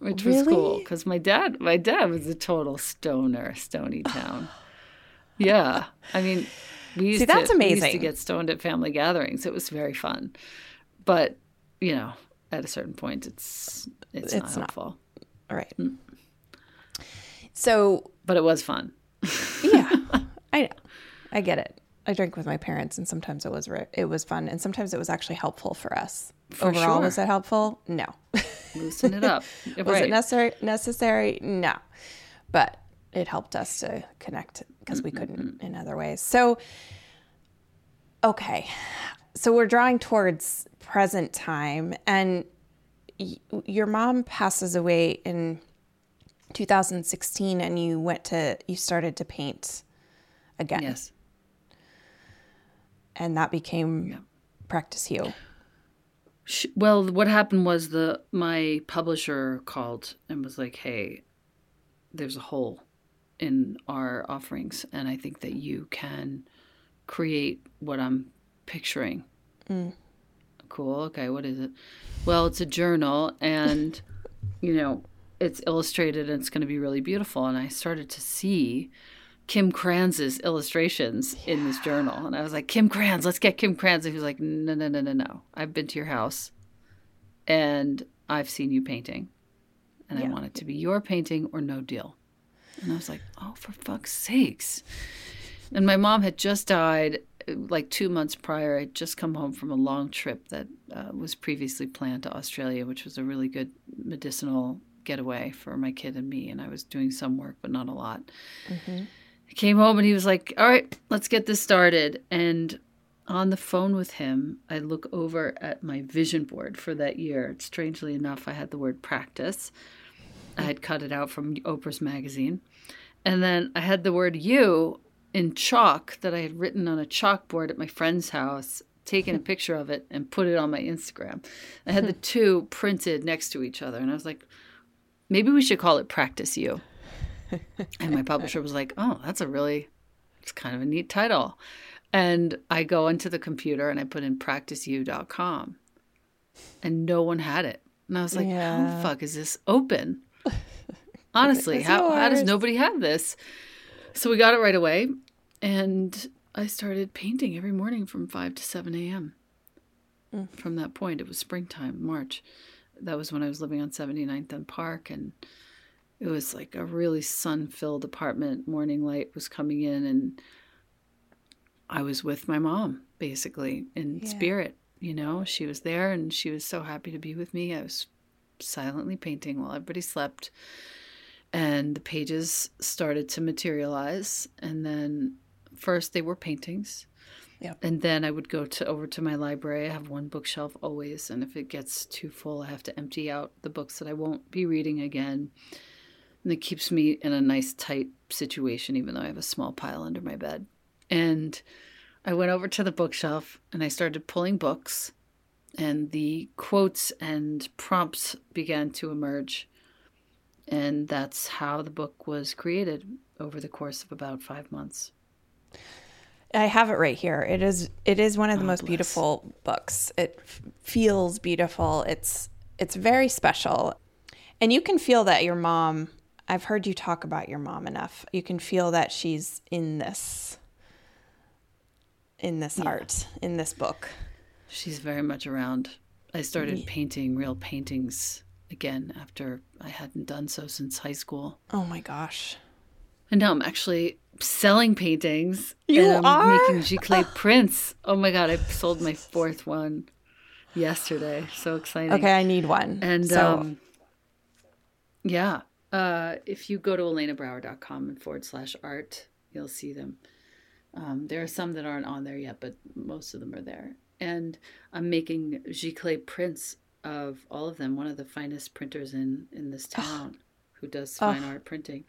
Which really? was cool, because my dad, my dad was a total stoner, Stony Town. Yeah. I mean, we used, See, that's to, amazing. we used to get stoned at family gatherings. It was very fun. But, you know, at a certain point, it's it's, it's not helpful. All right. Mm. So. But it was fun. Yeah. I know. I get it. I drank with my parents, and sometimes it was re- it was fun, and sometimes it was actually helpful for us. For Overall, sure. was that helpful? No. Loosen it up. Right. Was it necessary? Necessary? No. But it helped us to connect, because we couldn't in other ways. So, okay. So we're drawing towards present time, and y- your mom passes away in two thousand sixteen, and you went to you started to paint again. Yes. And that became yeah. Practice You. She, well, what happened was the my publisher called and was like, hey, there's a hole in our offerings, and I think that you can create what I'm picturing. Mm. Cool. Okay, what is it? Well, it's a journal, and, you know, it's illustrated, and it's going to be really beautiful. And I started to see Kim Kranz's illustrations yeah. in this journal. And I was like, Kim Kranz, let's get Kim Kranz. And he was like, no, no, no, no, no. I've been to your house and I've seen you painting. And yeah. I want it to be your painting or no deal. And I was like, oh, for fuck's sakes. And my mom had just died like two months prior. I'd just come home from a long trip that uh, was previously planned to Australia, which was a really good medicinal getaway for my kid and me. And I was doing some work, but not a lot. Mm-hmm. I came home and he was like, all right, let's get this started. And on the phone with him, I look over at my vision board for that year. Strangely enough, I had the word practice. I had cut it out from Oprah's magazine. And then I had the word you in chalk that I had written on a chalkboard at my friend's house, taken a picture of it and put it on my Instagram. I had the two printed next to each other. And I was like, maybe we should call it Practice You. And my publisher was like, oh, that's a really, it's kind of a neat title. And I go into the computer and I put in practice you dot com and no one had it. And I was like, yeah. how the fuck is this open? Honestly, how, how does nobody have this? So we got it right away. And I started painting every morning from five to seven a.m. Mm. From that point, it was springtime, March. That was when I was living on seventy-ninth and Park, and it was like a really sun-filled apartment. Morning light was coming in, and I was with my mom, basically, in yeah. spirit. You know, she was there, and she was so happy to be with me. I was silently painting while everybody slept, and the pages started to materialize. And then first they were paintings. Yeah. And then I would go to over to my library. I have one bookshelf always, and if it gets too full, I have to empty out the books that I won't be reading again. And it keeps me in a nice tight situation, even though I have a small pile under my bed. And I went over to the bookshelf and I started pulling books, and the quotes and prompts began to emerge. And that's how the book was created over the course of about five months. I have it right here. It is it is one of the oh, most bless. beautiful books. It f- feels beautiful. It's it's very special. And you can feel that your mom I've heard you talk about your mom enough. You can feel that she's in this, in this yeah. art, in this book. She's very much around. I started yeah. painting real paintings again after I hadn't done so since high school. Oh my gosh. And now I'm actually selling paintings. You and I'm are? Making G-clay prints. Oh my God, I sold my fourth one yesterday. So exciting. Okay, I need one. And so. um, yeah, uh, if you go to elenabrower.com forward slash art, you'll see them. Um, there are some that aren't on there yet, but most of them are there. And I'm making G-clay prints of all of them. One of the finest printers in, in this town oh. who does fine oh. art printing.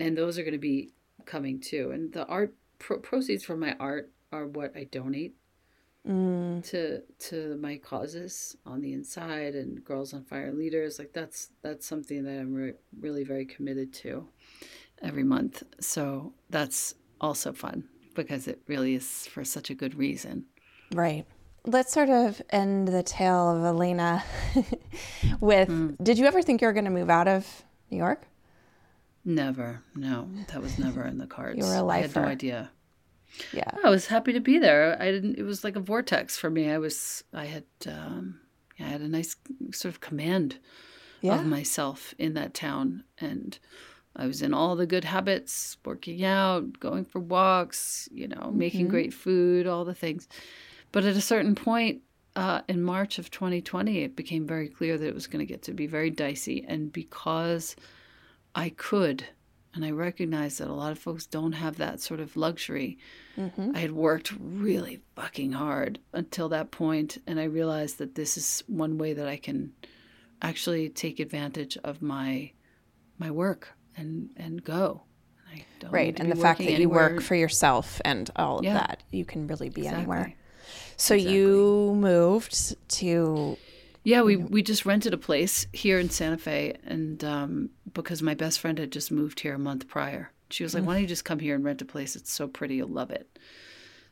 And those are going to be coming too. And the art pro- proceeds from my art are what I donate mm. to to my causes on the inside and Girls on Fire leaders. Like that's that's something that I'm re- really very committed to every month. So that's also fun because it really is for such a good reason. Right. Let's sort of end the tale of Elena with, mm. did you ever think you were going to move out of New York? Never. No, that was never in the cards. You were a lifer. I had no idea. Yeah. I was happy to be there. I didn't, it was like a vortex for me. I was, I had, um, I had a nice sort of command yeah. of myself in that town. And I was in all the good habits, working out, going for walks, you know, making mm-hmm. great food, all the things. But at a certain point uh, in March of twenty twenty, it became very clear that it was going to get to be very dicey. And because I could, and I recognize that a lot of folks don't have that sort of luxury. Mm-hmm. I had worked really fucking hard until that point, and I realized that this is one way that I can actually take advantage of my my work and, and go. And I don't right, and the fact that anywhere. You work for yourself and all of yeah. that, you can really be exactly. anywhere. So exactly. you moved to... Yeah, we, we just rented a place here in Santa Fe, and um, because my best friend had just moved here a month prior. She was like, mm-hmm. why don't you just come here and rent a place? It's so pretty. You'll love it.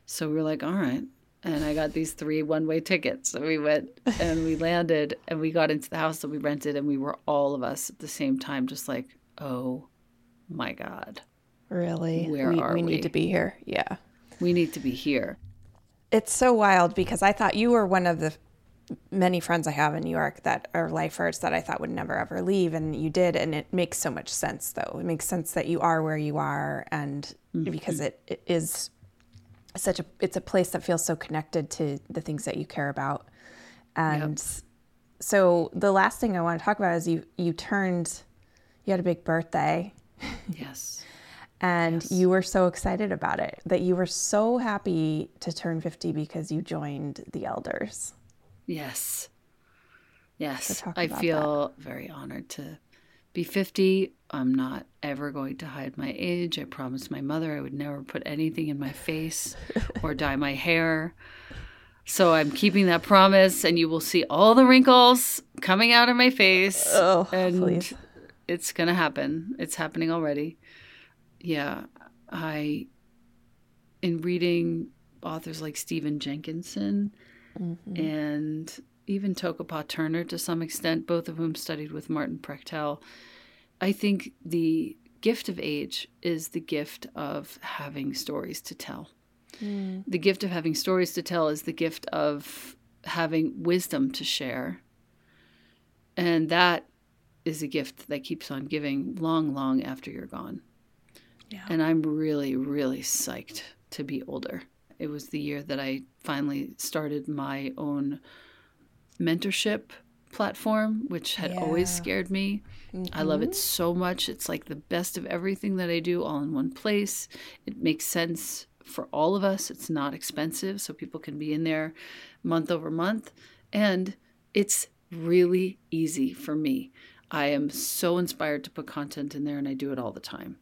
So we were like, all right. And I got these three one-way tickets. And we went and we landed and we got into the house that we rented, and we were all of us at the same time just like, oh, my God. Really? Where we, are we? We need to be here. Yeah. We need to be here. It's so wild because I thought you were one of the – many friends I have in New York that are lifers that I thought would never ever leave, and you did, and it makes so much sense though. It makes sense that you are where you are, and mm-hmm. because it, it is such a it's a place that feels so connected to the things that you care about. And yep. so the last thing I want to talk about is you you turned you had a big birthday. Yes. And yes. you were so excited about it, that you were so happy to turn fifty because you joined the elders. Yes. Yes. I feel that. Very honored to be fifty. I'm not ever going to hide my age. I promised my mother I would never put anything in my face or dye my hair. So I'm keeping that promise, and you will see all the wrinkles coming out of my face. Oh, and please. It's going to happen. It's happening already. Yeah. I, in reading authors like Stephen Jenkinson, mm-hmm. and even Toko-pa Turner to some extent, both of whom studied with Martin Prechtel. I think the gift of age is the gift of having stories to tell. Mm. The gift of having stories to tell is the gift of having wisdom to share. And that is a gift that keeps on giving long, long after you're gone. Yeah. And I'm really, really psyched to be older. It was the year that I finally started my own mentorship platform, which had yeah. always scared me. Mm-hmm. I love it so much. It's like the best of everything that I do all in one place. It makes sense for all of us. It's not expensive, so people can be in there month over month. And it's really easy for me. I am so inspired to put content in there, and I do it all the time.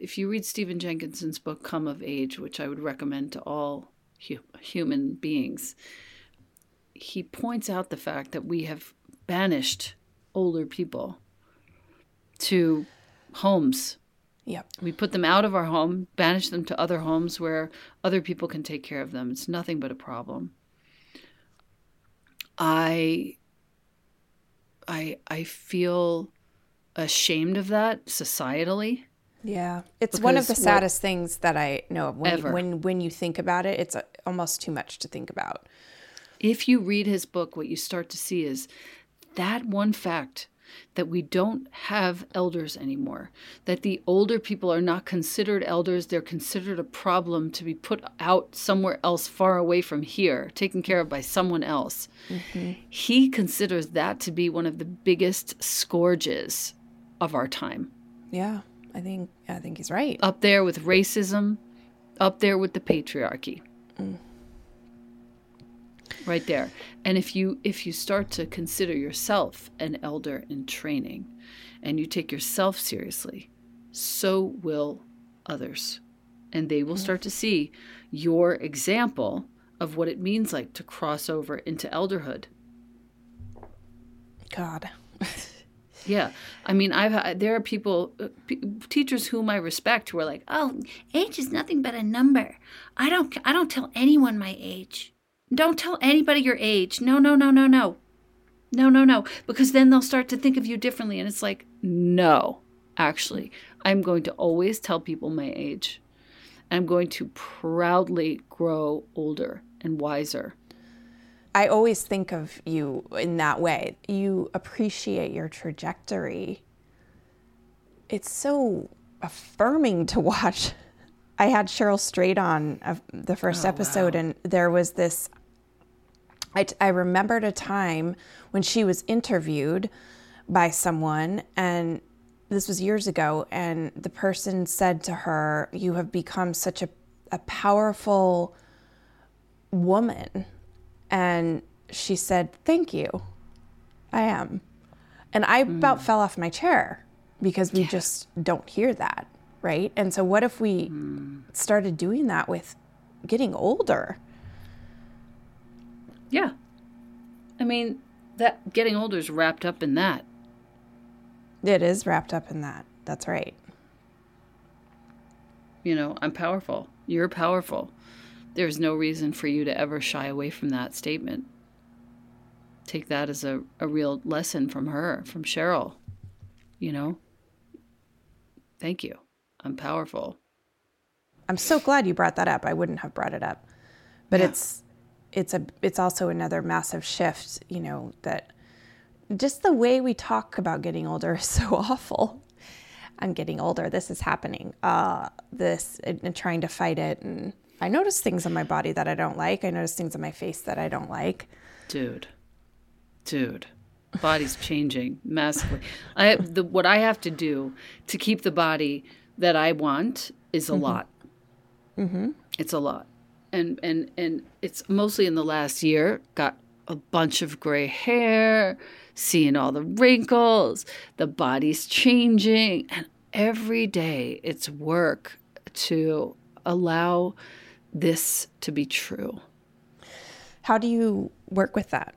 If you read Stephen Jenkinson's book, Come of Age, which I would recommend to all hu- human beings, he points out the fact that we have banished older people to homes. Yep. We put them out of our home, banish them to other homes where other people can take care of them. It's nothing but a problem. I, I, I feel ashamed of that societally. Yeah. It's one of the saddest what, things that I know of. When, ever. when when you think about it, it's almost too much to think about. If you read his book, what you start to see is that one fact that we don't have elders anymore, that the older people are not considered elders. They're considered a problem to be put out somewhere else far away from here, taken care of by someone else. Mm-hmm. He considers that to be one of the biggest scourges of our time. Yeah, I think I think he's right. Up there with racism, up there with the patriarchy. Mm. Right there. And if you if you start to consider yourself an elder in training and you take yourself seriously, so will others. And they will start to see your example of what it means like to cross over into elderhood. God. Yeah. I mean, I've there are people, p- teachers whom I respect who are like, oh, age is nothing but a number. I don't I don't tell anyone my age. Don't tell anybody your age. No, no, no, no, no. No, no, no. Because then they'll start to think of you differently. And it's like, no, actually, I'm going to always tell people my age. I'm going to proudly grow older and wiser. I always think of you in that way. You appreciate your trajectory. It's so affirming to watch. I had Cheryl Strayed on uh, the first oh, episode, wow. and there was this... I, I remembered a time when she was interviewed by someone, and this was years ago, and the person said to her, you have become such a, a powerful woman. And she said, thank you, I am. And I mm. about fell off my chair because we yes. just don't hear that, right? And so what if we mm. started doing that with getting older? Yeah. I mean, that getting older is wrapped up in that. It is wrapped up in that. That's right. You know, I'm powerful. You're powerful. There's no reason for you to ever shy away from that statement. Take that as a, a real lesson from her, from Cheryl. You know? Thank you. I'm powerful. I'm so glad you brought that up. I wouldn't have brought it up. But yeah. it's... It's a. It's also another massive shift, you know, that just the way we talk about getting older is so awful. I'm getting older. This is happening. Uh, this and trying to fight it. And I notice things on my body that I don't like. I notice things on my face that I don't like. Dude. Dude. Body's changing massively. I the, What I have to do to keep the body that I want is a mm-hmm. lot. Mm-hmm. It's a lot. And, and and it's mostly in the last year, got a bunch of gray hair, seeing all the wrinkles, the body's changing. And every day it's work to allow this to be true. How do you work with that?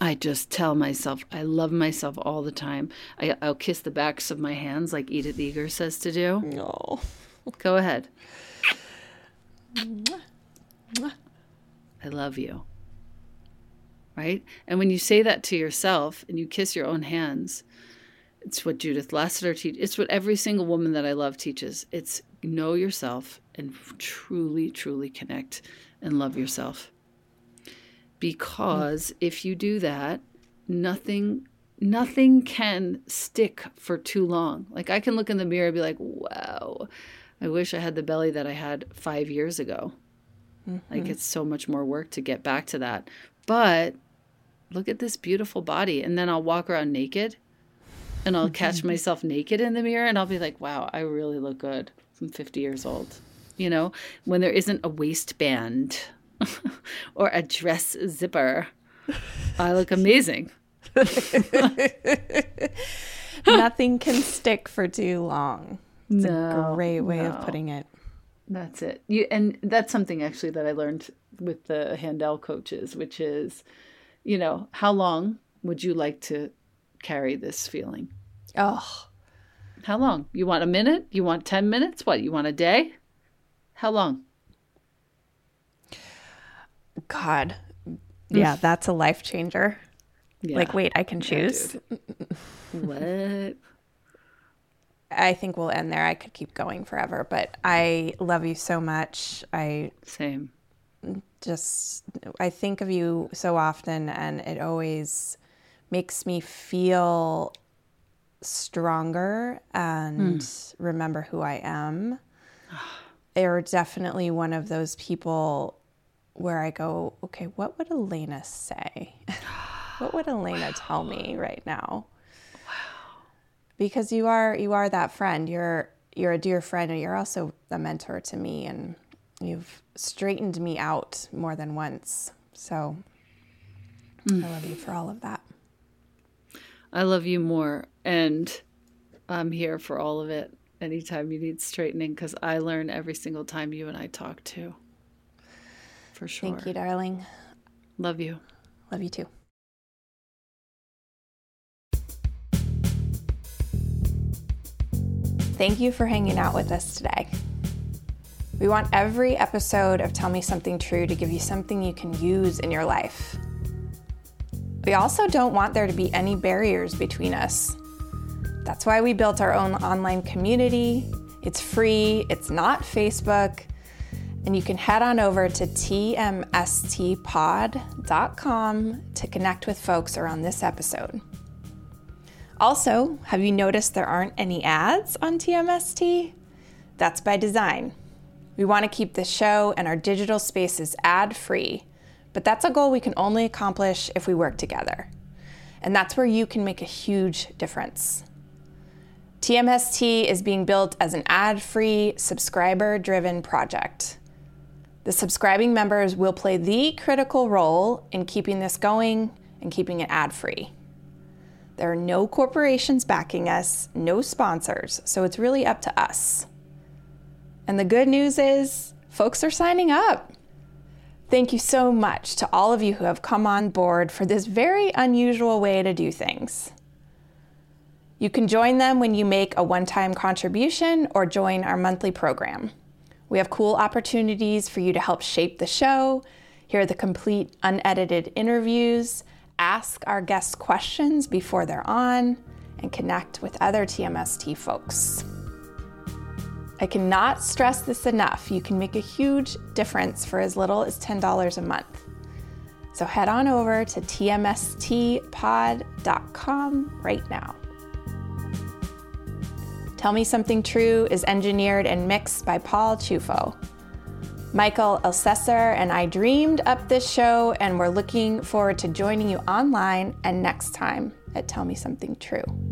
I just tell myself, I love myself all the time. I, I'll kiss the backs of my hands like Edith Eger says to do. No. Go ahead. I love you, right? And when you say that to yourself and you kiss your own hands, it's what Judith Lasater teaches. It's what every single woman that I love teaches. It's know yourself and truly, truly connect and love yourself. Because if you do that, nothing, nothing can stick for too long. Like I can look in the mirror and be like, wow, I wish I had the belly that I had five years ago. Mm-hmm. Like it's so much more work to get back to that. But look at this beautiful body. And then I'll walk around naked and I'll catch myself naked in the mirror and I'll be like, wow, I really look good. I'm fifty years old. You know, when there isn't a waistband or a dress zipper, I look amazing. Nothing can stick for too long. It's no, a great way no. of putting it. That's it. You, and that's something actually that I learned with the Handel coaches, which is, you know, how long would you like to carry this feeling? Oh, how long? You want a minute? You want ten minutes? What? You want a day? How long? God. Yeah, that's a life changer. Yeah. Like, wait, I can choose. Yeah, what? I think we'll end there. I could keep going forever, but I love you so much. I Same. Just, I think of you so often, and it always makes me feel stronger and mm. remember who I am. You're definitely one of those people where I go, okay, what would Elena say? What would Elena wow. tell me right now? Wow. Because you are you are that friend. You're you're a dear friend, and you're also a mentor to me, and you've straightened me out more than once. So mm. I love you for all of that. I love you more, and I'm here for all of it. Anytime you need straightening, because I learn every single time you and I talk too. For sure. Thank you, darling. Love you. Love you too. Thank you for hanging out with us today. We want every episode of Tell Me Something True to give you something you can use in your life. We also don't want there to be any barriers between us. That's why we built our own online community. It's free, it's not Facebook, and you can head on over to t m s t pod dot com to connect with folks around this episode. Also, have you noticed there aren't any ads on T M S T? That's by design. We want to keep the show and our digital spaces ad-free, but that's a goal we can only accomplish if we work together. And that's where you can make a huge difference. T M S T is being built as an ad-free, subscriber-driven project. The subscribing members will play the critical role in keeping this going and keeping it ad-free. There are no corporations backing us, no sponsors, so it's really up to us. And the good news is, folks are signing up. Thank you so much to all of you who have come on board for this very unusual way to do things. You can join them when you make a one-time contribution or join our monthly program. We have cool opportunities for you to help shape the show, hear the complete unedited interviews, ask our guests questions before they're on, and connect with other T M S T folks. I cannot stress this enough. You can make a huge difference for as little as ten dollars a month. So head on over to t m s t pod dot com right now. Tell Me Something True is engineered and mixed by Paul Chufo. Michael Elsesser and I dreamed up this show, and we're looking forward to joining you online and next time at Tell Me Something True.